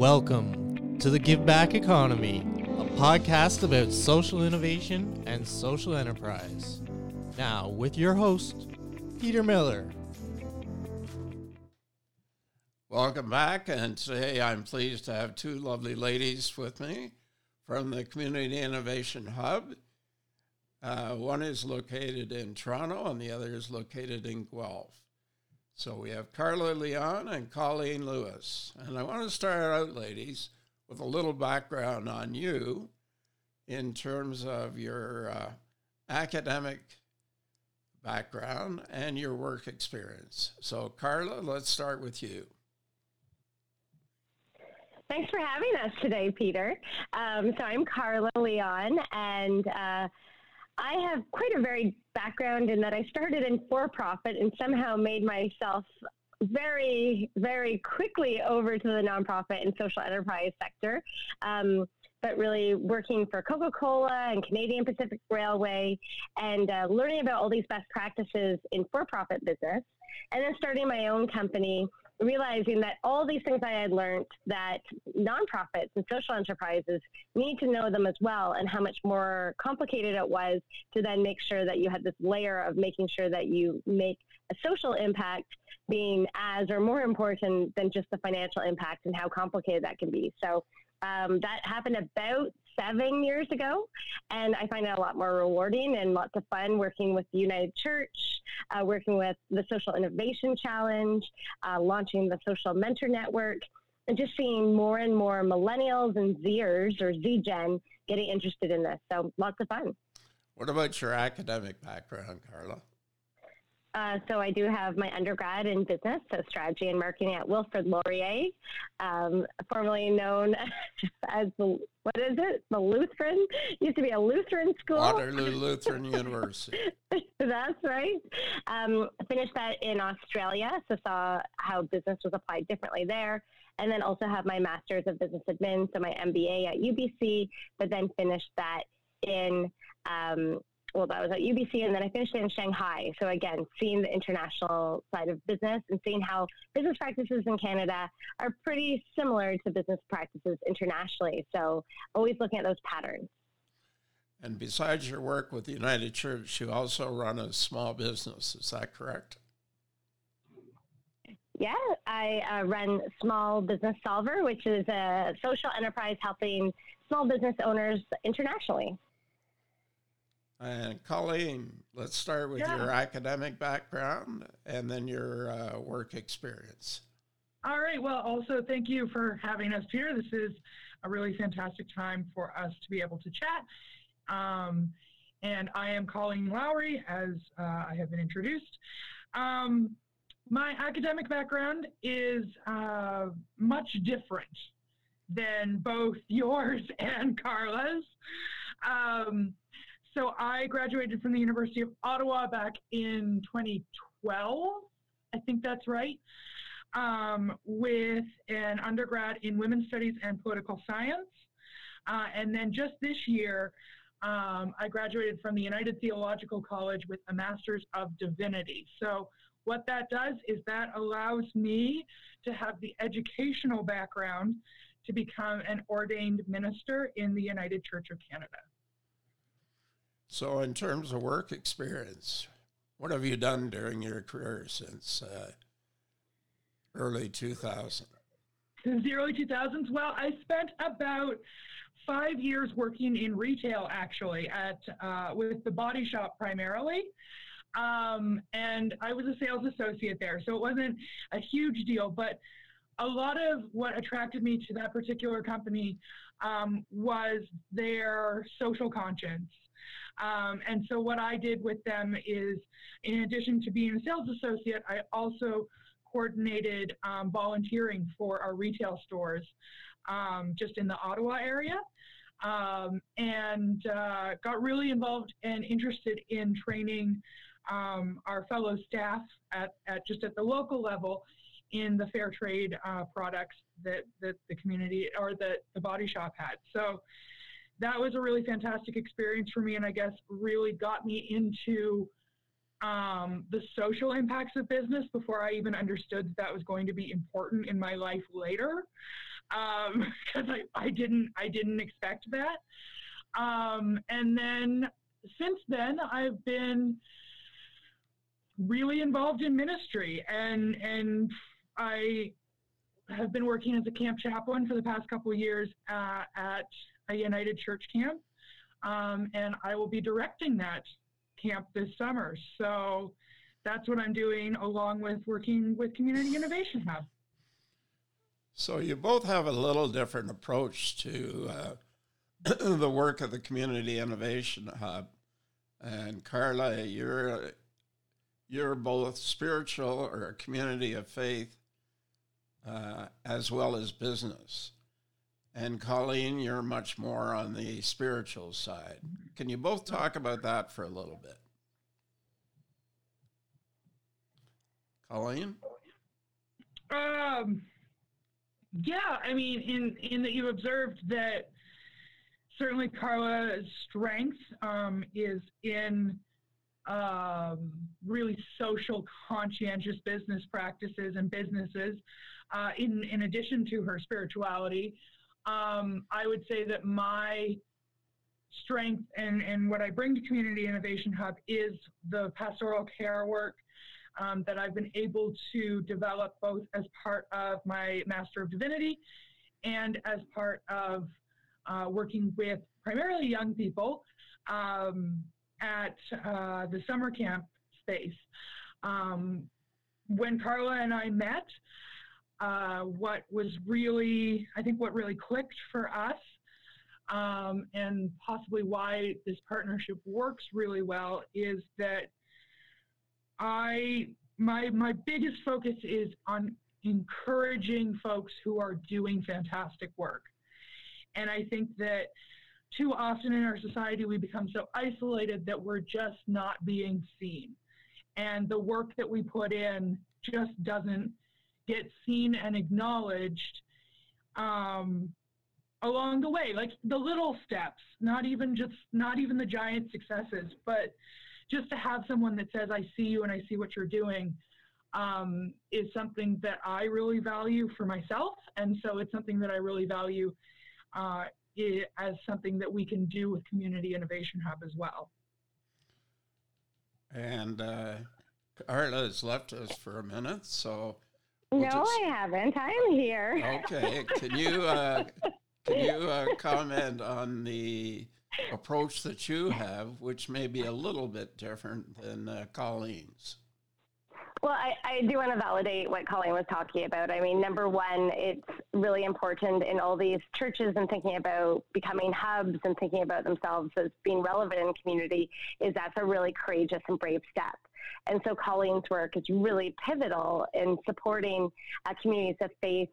Welcome to the Give Back Economy, a podcast about social innovation and social enterprise. Now with your host, Peter Miller. Welcome back, and today I'm pleased to have two lovely ladies with me from the Community Innovation Hub. One is located in Toronto and the other is located in Guelph. So we have Carla Leon and Colleen Lewis. And I want to start out, ladies, with a little background on you in terms of your academic background and your work experience. So Carla, let's start with you. Thanks for having us today, Peter. So I'm Carla Leon, and I have quite a varied background in that I started in for-profit and somehow made myself very, very quickly over to the nonprofit and social enterprise sector, but really working for Coca-Cola and Canadian Pacific Railway and learning about all these best practices in for-profit business, and then starting my own company, realizing that all these things I had learned that nonprofits and social enterprises need to know them as well, and how much more complicated it was to then make sure that you had this layer of making sure that you make a social impact being as or more important than just the financial impact, and how complicated that can be. So that happened about 7 years ago, and I find it a lot more rewarding and lots of fun working with the United Church, working with the Social Innovation Challenge, launching the Social Mentor Network, and just seeing more and more millennials and Zers or Z-Gen getting interested in this. So lots of fun. What about your academic background, Carla? So I do have my undergrad in business, so strategy and marketing at Wilfrid Laurier, formerly known as the Lutheran, used to be a Lutheran school. Waterloo Lutheran University. That's right. Finished that in Australia, so saw how business was applied differently there. And then also have my Master's of Business Admin, so my MBA at UBC, but then finished that in that was at UBC, and then I finished it in Shanghai. So again, seeing the international side of business and seeing how business practices in Canada are pretty similar to business practices internationally. So always looking at those patterns. And besides your work with the United Church, you also run a small business. Is that correct? Yeah, I run Small Business Solver, which is a social enterprise helping small business owners internationally. And Colleen, let's start with your academic background and then your work experience. All right. Well, also, thank you for having us here. This is a really fantastic time for us to be able to chat. And I am Colleen Lowry, as I have been introduced. My academic background is much different than both yours and Carla's. So I graduated from the University of Ottawa back in 2012, I think that's right, with an undergrad in women's studies and political science. And then just this year, I graduated from the United Theological College with a Master's of Divinity. So what that does is that allows me to have the educational background to become an ordained minister in the United Church of Canada. So in terms of work experience, what have you done during your career since early 2000? Since the early 2000s? Well, I spent about 5 years working in retail, actually, with the Body Shop primarily. And I was a sales associate there, so it wasn't a huge deal. But a lot of what attracted me to that particular company was their social conscience. And so what I did with them is, in addition to being a sales associate, I also coordinated volunteering for our retail stores just in the Ottawa area, and got really involved and interested in training our fellow staff at the local level in the fair trade products that the community or that the Body Shop had. So that was a really fantastic experience for me, and I guess really got me into the social impacts of business before I even understood that was going to be important in my life later. because I didn't expect that. And then since then, I've been really involved in ministry, and I have been working as a camp chaplain for the past couple of years at a United Church camp, and I will be directing that camp this summer. So that's what I'm doing, along with working with Community Innovation Hub. So you both have a little different approach to the work of the Community Innovation Hub. And Carla, you're both spiritual, or a community of faith, as well as business. And Colleen, you're much more on the spiritual side. Can you both talk about that for a little bit? Colleen? Yeah, I mean, in that you've observed that certainly Carla's strength is in really social, conscientious business practices and businesses, in addition to her spirituality. I would say that my strength and what I bring to Community Innovation Hub is the pastoral care work that I've been able to develop, both as part of my Master of Divinity and as part of working with primarily young people at the summer camp space. When Carla and I met, what really clicked for us, and possibly why this partnership works really well, is that my biggest focus is on encouraging folks who are doing fantastic work. And I think that too often in our society, we become so isolated that we're just not being seen. And the work that we put in just doesn't get seen and acknowledged along the way, like the little steps, not even the giant successes, but just to have someone that says, I see you and I see what you're doing, is something that I really value for myself. And so it's something that I really value as something that we can do with Community Innovation Hub as well. And Carla has left us for a minute, so... I haven't. I'm here. Okay. Can you comment on the approach that you have, which may be a little bit different than Colleen's? Well, I do want to validate what Colleen was talking about. I mean, number one, it's really important in all these churches and thinking about becoming hubs and thinking about themselves as being relevant in community, is that's a really courageous and brave step. And so Colleen's work is really pivotal in supporting communities of faith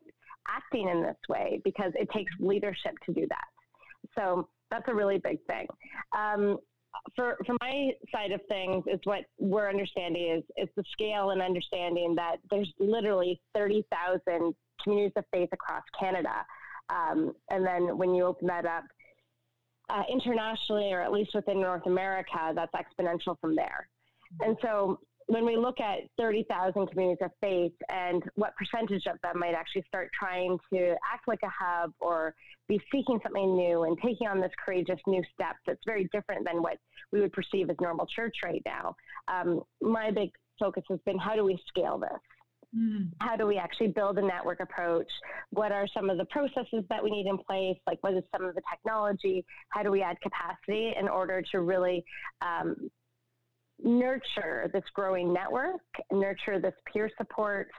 acting in this way, because it takes leadership to do that. So that's a really big thing. For my side of things, is what we're understanding is the scale, and understanding that there's literally 30,000 communities of faith across Canada. And then when you open that up internationally, or at least within North America, that's exponential from there. And so when we look at 30,000 communities of faith and what percentage of them might actually start trying to act like a hub or be seeking something new and taking on this courageous new step that's very different than what we would perceive as normal church right now, my big focus has been, how do we scale this? Mm. How do we actually build a network approach? What are some of the processes that we need in place? Like, what is some of the technology? How do we add capacity in order to really nurture this growing network, nurture this peer support,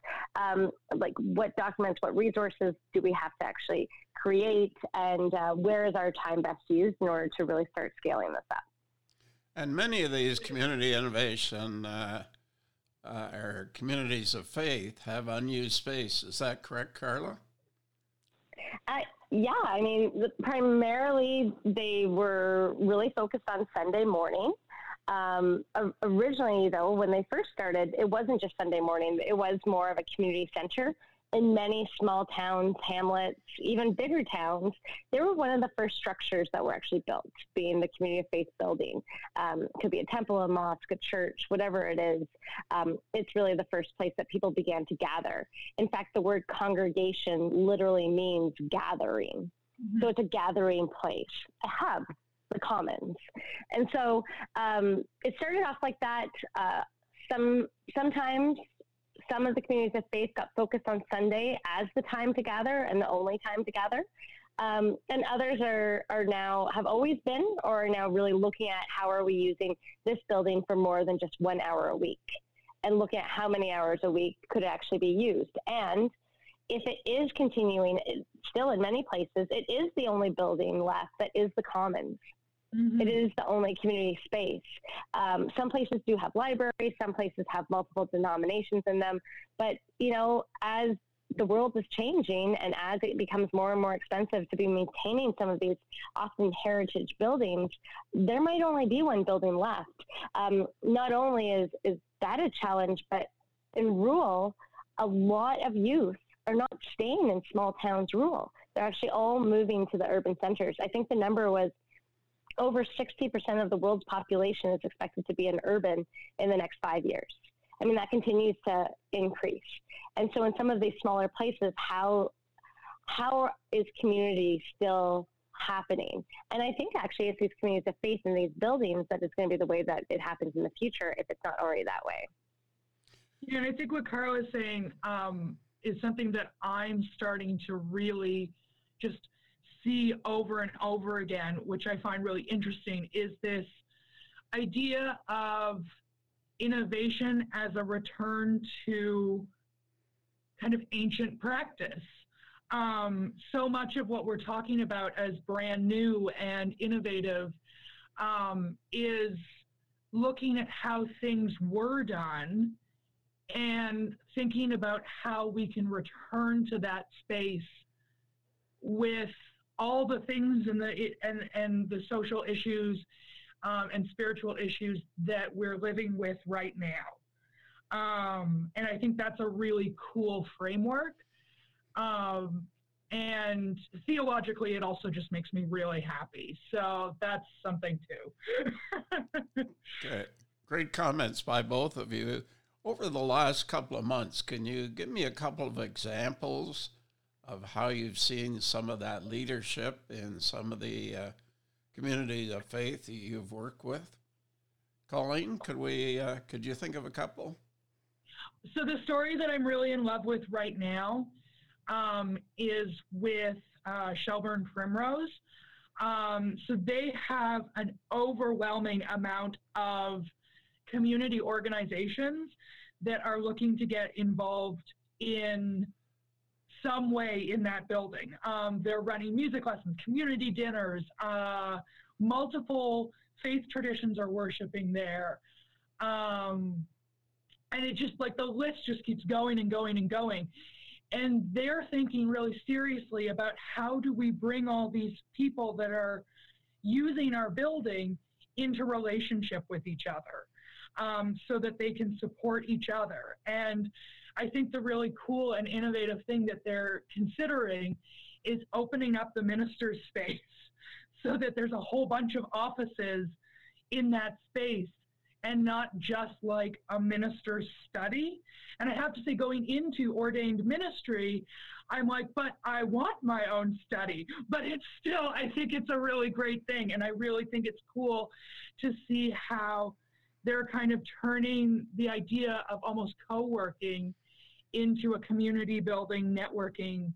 like what documents, what resources do we have to actually create, and where is our time best used in order to really start scaling this up? And many of these community innovation or communities of faith have unused space. Is that correct, Carla? Yeah, I mean, primarily they were really focused on Sunday morning. Originally, though, when they first started, it wasn't just Sunday morning. It was more of a community center in many small towns, hamlets, even bigger towns, they were one of the first structures that were actually built, being the community of faith building. Could be a temple, a mosque, a church, whatever it is. It's really the first place that people began to gather. In fact, the word congregation literally means gathering. Mm-hmm. So it's a gathering place, a hub, the commons. And so it started off like that. Sometimes some of the communities of faith got focused on Sunday as the time to gather and the only time to gather. And others are now, have always been, or are now really looking at how are we using this building for more than just 1 hour a week, and looking at how many hours a week could actually be used. And if it is continuing, still in many places, it is the only building left that is the commons. Mm-hmm. It is the only community space. Some places do have libraries, some places have multiple denominations in them. But, you know, as the world is changing and as it becomes more and more expensive to be maintaining some of these often heritage buildings, there might only be one building left. Not only is that a challenge, but in rural, a lot of youth are not staying in small towns rural. They're actually all moving to the urban centers. I think the number was over 60% of the world's population is expected to be in urban in the next 5 years. I mean, that continues to increase. And so in some of these smaller places, how is community still happening? And I think actually it's these communities of faith in these buildings that is going to be the way that it happens in the future, if it's not already that way. Yeah, and I think what Carla is saying is something that I'm starting to really just see over and over again, which I find really interesting, is this idea of innovation as a return to kind of ancient practice. So much of what we're talking about as brand new and innovative is looking at how things were done and thinking about how we can return to that space with all the things and the social issues and spiritual issues that we're living with right now. And I think that's a really cool framework. And theologically, it also just makes me really happy. So that's something too. Okay. Great comments by both of you. Over the last couple of months, can you give me a couple of examples of how you've seen some of that leadership in some of the communities of faith that you've worked with? Colleen, could you think of a couple? So the story that I'm really in love with right now is with Shelburne Primrose. So they have an overwhelming amount of community organizations that are looking to get involved in some way in that building. They're running music lessons, community dinners, multiple faith traditions are worshiping there. And it just, like, the list just keeps going and going and going. And they're thinking really seriously about how do we bring all these people that are using our building into relationship with each other so that they can support each other. And I think the really cool and innovative thing that they're considering is opening up the minister's space so that there's a whole bunch of offices in that space and not just like a minister's study. And I have to say, going into ordained ministry, I'm like, but I want my own study. But it's still, I think it's a really great thing. And I really think it's cool to see how they're kind of turning the idea of almost co-working into a community building networking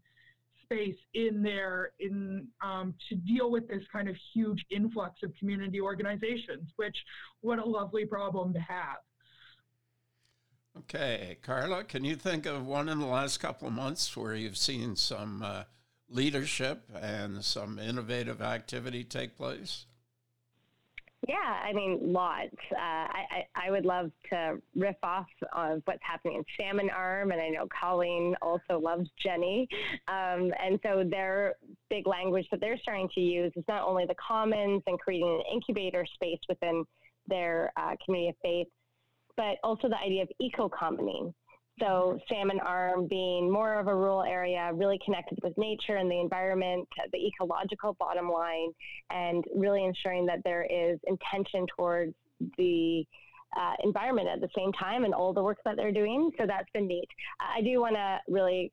space to deal with this kind of huge influx of community organizations, which, what a lovely problem to have. Okay, Carla, can you think of one in the last couple of months where you've seen some leadership and some innovative activity take place? Yeah, I mean, lots. I would love to riff off of what's happening in Salmon Arm, and I know Colleen also loves Jenny. And so their big language that they're starting to use is not only the commons and creating an incubator space within their community of faith, but also the idea of eco-commoning. So Salmon Arm being more of a rural area, really connected with nature and the environment, the ecological bottom line, and really ensuring that there is intention towards the environment at the same time and all the work that they're doing. So that's been neat. I do want to really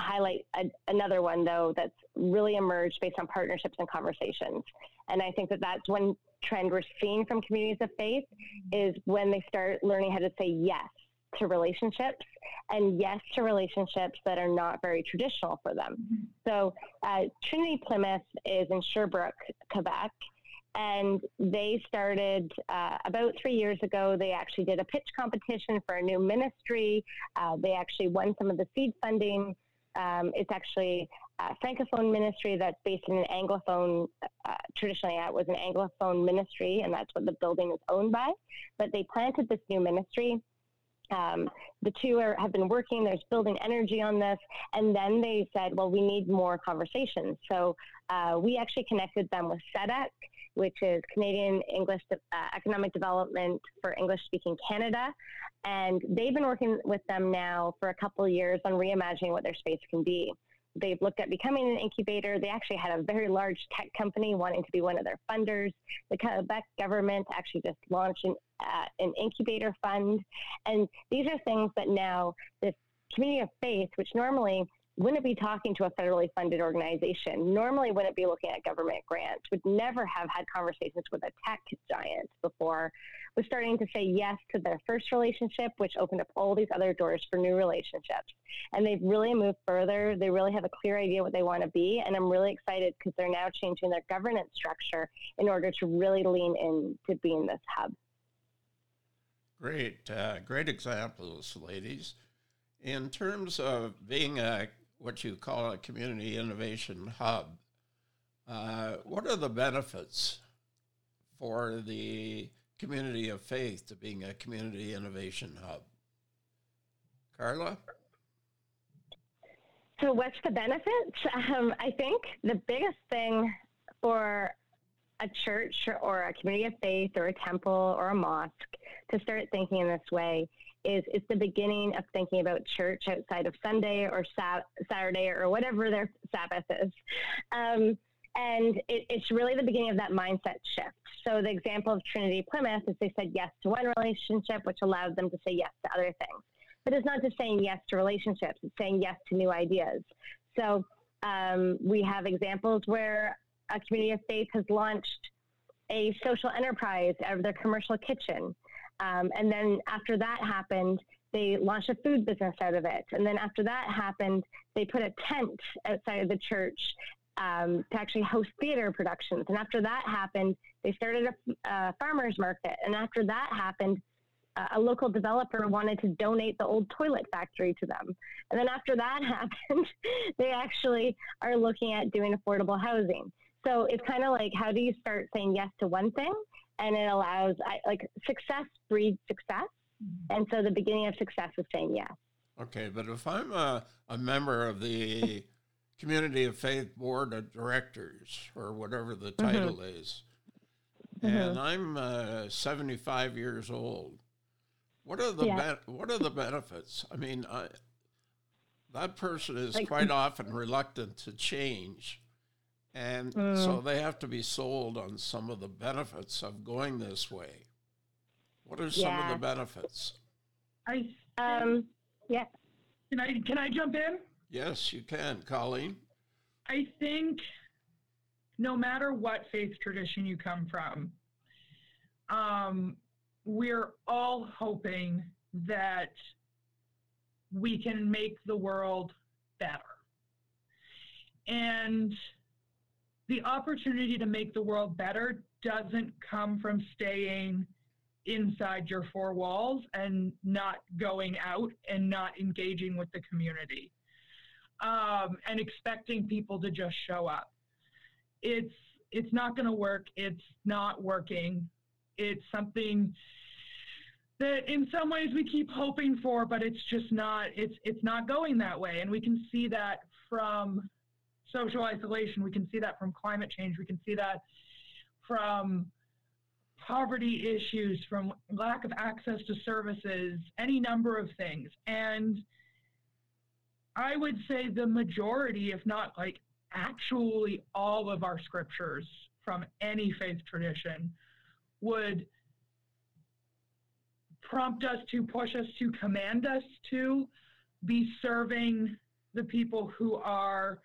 highlight another one, though, that's really emerged based on partnerships and conversations. And I think that that's one trend we're seeing from communities of faith is when they start learning how to say yes to relationships, and yes to relationships that are not very traditional for them. Mm-hmm. So Trinity Plymouth is in Sherbrooke, Quebec, and they started about 3 years ago. They actually did a pitch competition for a new ministry. They actually won some of the seed funding. It's actually a Francophone ministry that's based in an Anglophone, traditionally it was an Anglophone ministry, and that's what the building is owned by. But they planted this new ministry. The two have been working, there's building energy on this, and then they said, well, we need more conversations. So we actually connected them with SEDEC, which is Canadian English Economic Development for English-Speaking Canada, and they've been working with them now for a couple of years on reimagining what their space can be. They've looked at becoming an incubator. They actually had a very large tech company wanting to be one of their funders. The Quebec government actually just launched an incubator fund. And these are things that now this community of faith, which normally wouldn't be talking to a federally funded organization, normally wouldn't be looking at government grants, would never have had conversations with a tech giant before, was starting to say yes to their first relationship, which opened up all these other doors for new relationships. And they've really moved further. They really have a clear idea what they want to be. And I'm really excited because they're now changing their governance structure in order to really lean into being this hub. Great. Great examples, ladies. In terms of being what you call a community innovation hub, what are the benefits for the community of faith to being a community innovation hub? Carla? So what's the benefits? I think the biggest thing for a church or a community of faith or a temple or a mosque to start thinking in this way is it's the beginning of thinking about church outside of Sunday or Saturday or whatever their Sabbath is. And it's really the beginning of that mindset shift. So the example of Trinity Plymouth is they said yes to one relationship, which allowed them to say yes to other things. But it's not just saying yes to relationships, it's saying yes to new ideas. So we have examples where a community of faith has launched a social enterprise out of their commercial kitchen. And then after that happened, they launched a food business out of it. And then after that happened, they put a tent outside of the church to actually host theater productions. And after that happened, they started a farmer's market. And after that happened, a local developer wanted to donate the old toilet factory to them. And then after that happened, they actually are looking at doing affordable housing. So it's kind of like, how do you start saying yes to one thing? And it allows, success breeds success. And so the beginning of success is saying yes. Okay, but if I'm a member of the Community of Faith Board of Directors, or whatever the title mm-hmm. is, and mm-hmm. I'm 75 years old, what are the what are the benefits? I mean, that person is quite often reluctant to change. And so they have to be sold on some of the benefits of going this way. What are some of the benefits? Can I jump in? Yes, you can, Colleen. I think no matter what faith tradition you come from, we're all hoping that we can make the world better. And the opportunity to make the world better doesn't come from staying inside your four walls and not going out and not engaging with the community, and expecting people to just show up. It's not going to work. It's not working. It's something that in some ways we keep hoping for, but it's just not, it's not going that way. And we can see that from social isolation, we can see that from climate change, we can see that from poverty issues, from lack of access to services, any number of things. And I would say the majority, if not like actually all of our scriptures from any faith tradition, would prompt us to, push us to, command us to be serving the people who are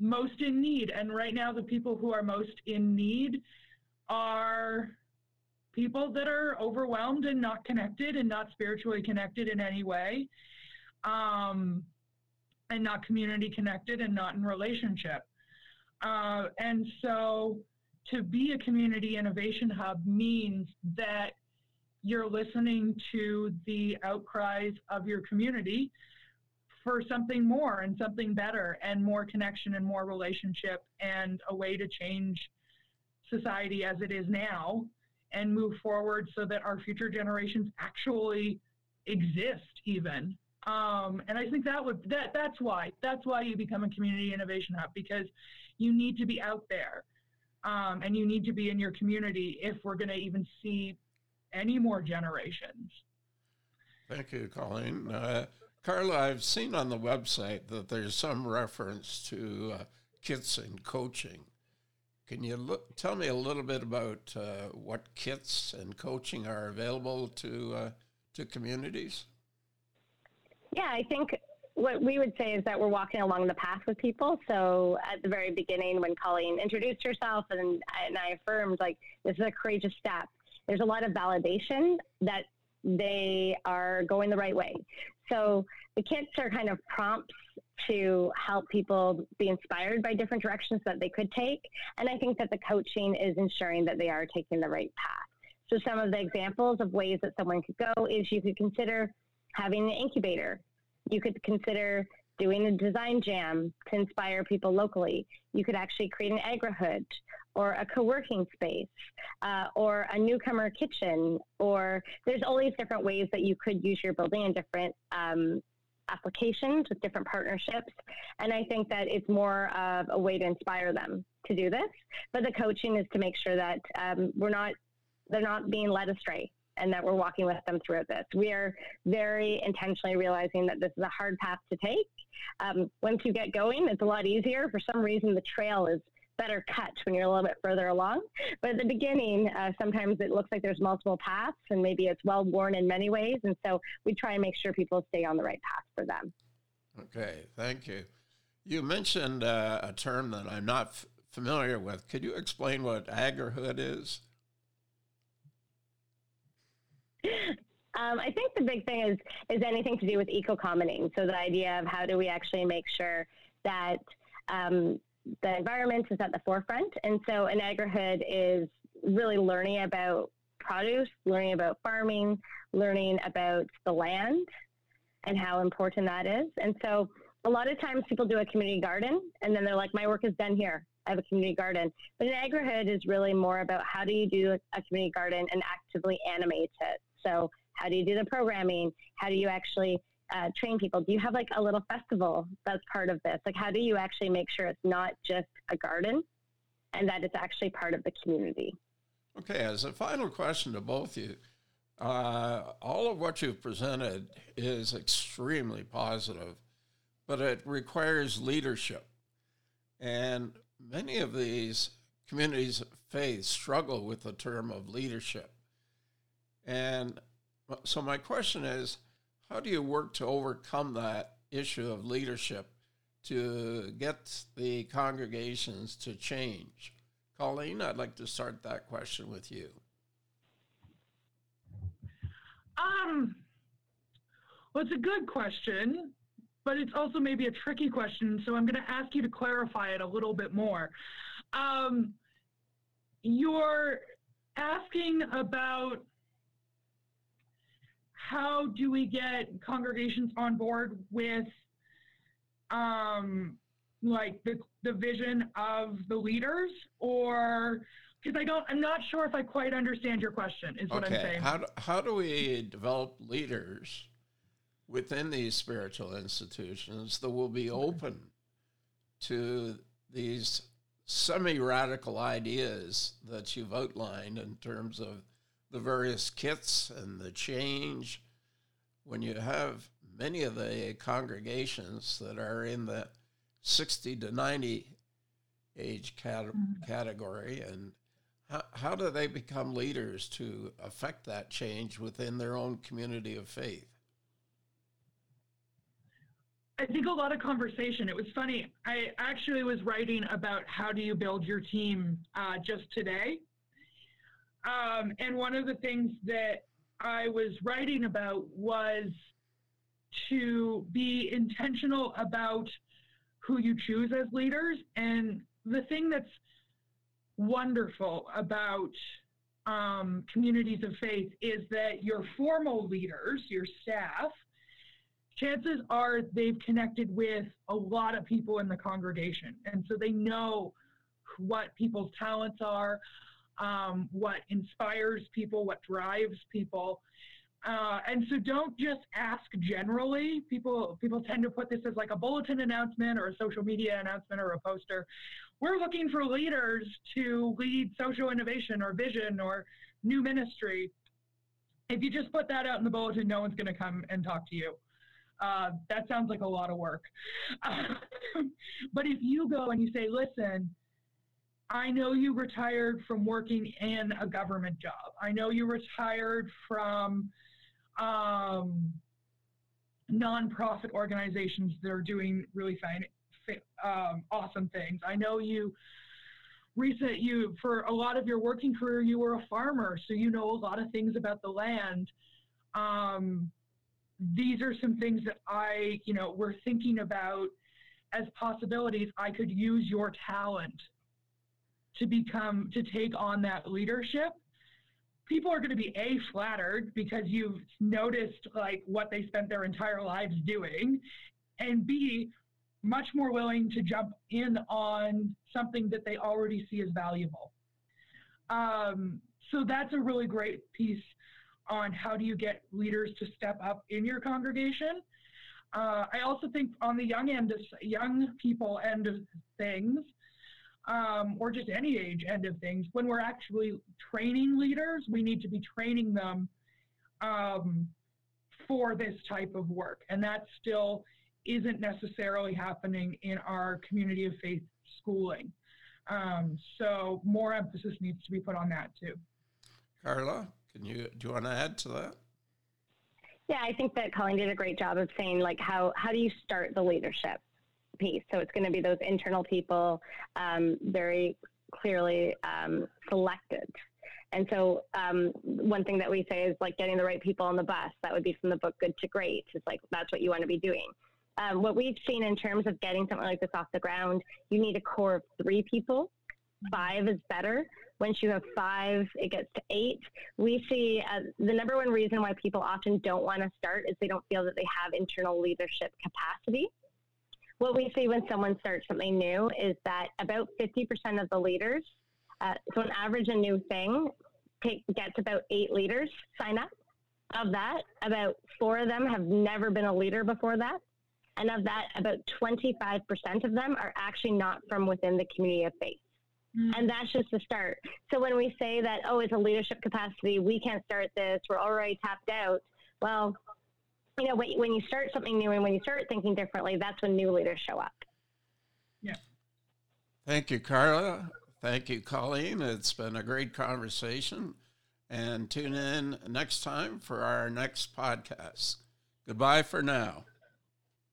most in need. And right now, the people who are most in need are people that are overwhelmed and not connected and not spiritually connected in any way, and not community connected and not in relationship. And so to be a community innovation hub means that you're listening to the outcries of your community for something more and something better and more connection and more relationship and a way to change society as it is now and move forward so that our future generations actually exist even. And I think that's why you become a community innovation hub, because you need to be out there, and you need to be in your community if we're going to even see any more generations. Thank you, Colleen. Carla, I've seen on the website that there's some reference to kits and coaching. Can you tell me a little bit about what kits and coaching are available to communities? Yeah, I think what we would say is that we're walking along the path with people. So at the very beginning, when Colleen introduced herself and I affirmed, like, this is a courageous step, there's a lot of validation that they are going the right way. So the kits are kind of prompts to help people be inspired by different directions that they could take. And I think that the coaching is ensuring that they are taking the right path. So some of the examples of ways that someone could go is you could consider having an incubator. You could consider doing a design jam to inspire people locally. You could actually create an agri-hood or a co-working space or a newcomer kitchen, or there's all these different ways that you could use your building in different applications with different partnerships. And I think that it's more of a way to inspire them to do this. But the coaching is to make sure that they're not being led astray, and that we're walking with them throughout this. We are very intentionally realizing that this is a hard path to take. Once you get going, it's a lot easier. For some reason, the trail is better cut when you're a little bit further along. But at the beginning, sometimes it looks like there's multiple paths, and maybe it's well-worn in many ways. And so we try and make sure people stay on the right path for them. Okay, thank you. You mentioned a term that I'm not familiar with. Could you explain what agri-hood is? I think the big thing is anything to do with eco-commoning. So the idea of how do we actually make sure that the environment is at the forefront. And so an agri-hood is really learning about produce, learning about farming, learning about the land and how important that is. And so a lot of times people do a community garden and then they're like, my work is done here. I have a community garden. But an agri-hood is really more about how do you do a community garden and actively animate it? So how do you do the programming? How do you actually train people? Do you have like a little festival that's part of this? Like, how do you actually make sure it's not just a garden and that it's actually part of the community? Okay, as a final question to both of you, all of what you've presented is extremely positive, but it requires leadership. And many of these communities of faith struggle with the term of leadership. And so my question is, how do you work to overcome that issue of leadership to get the congregations to change? Colleen, I'd like to start that question with you. Well, it's a good question, but it's also maybe a tricky question, so I'm going to ask you to clarify it a little bit more. You're asking about how do we get congregations on board with like the vision of the leaders, or because I'm not sure if I quite understand your question is what I'm saying. How do we develop leaders within these spiritual institutions that will be open to these semi-radical ideas that you've outlined in terms of the various kits and the change. When you have many of the congregations that are in the 60 to 90 age category, and how do they become leaders to affect that change within their own community of faith? I think a lot of conversation. It was funny. I actually was writing about how do you build your team just today. And one of the things that I was writing about was to be intentional about who you choose as leaders. And the thing that's wonderful about communities of faith is that your formal leaders, your staff, chances are they've connected with a lot of people in the congregation. And so they know what people's talents are, what inspires people, what drives people. And so don't just ask generally. People tend to put this as like a bulletin announcement or a social media announcement or a poster. We're looking for leaders to lead social innovation or vision or new ministry. If you just put that out in the bulletin, no one's going to come and talk to you. That sounds like a lot of work. But if you go and you say, listen, I know you retired from working in a government job. I know you retired from nonprofit organizations that are doing really awesome things. I know you for a lot of your working career, you were a farmer, so you know a lot of things about the land. These are some things that we're thinking about as possibilities. I could use your talent to take on that leadership. People are going to be flattered because you've noticed like what they spent their entire lives doing, and B, much more willing to jump in on something that they already see as valuable. So that's a really great piece on how do you get leaders to step up in your congregation. I also think on the young people end of things, or just any age end of things, when we're actually training leaders, we need to be training them for this type of work. And that still isn't necessarily happening in our community of faith schooling. So more emphasis needs to be put on that too. Carla, do you want to add to that? Yeah, I think that Colleen did a great job of saying like how do you start the leadership piece? So it's going to be those internal people, very clearly selected. And so one thing that we say is like getting the right people on the bus. That would be from the book Good to Great. It's like that's what you want to be doing. What we've seen in terms of getting something like this off the ground, you need a core of 3 people. 5 is better. Once you have 5, it gets to 8. We see the number one reason why people often don't want to start is they don't feel that they have internal leadership capacity. What we see when someone starts something new is that about 50% of the leaders, so on average a new thing gets about 8 leaders sign up. Of that, about 4 of them have never been a leader before that. And of that, about 25% of them are actually not from within the community of faith. And that's just the start. So when we say that, oh, it's a leadership capacity, we can't start this, we're already tapped out. Well, you know, when you start something new and when you start thinking differently, that's when new leaders show up. Yeah. Thank you, Carla. Thank you, Colleen. It's been a great conversation. And tune in next time for our next podcast. Goodbye for now.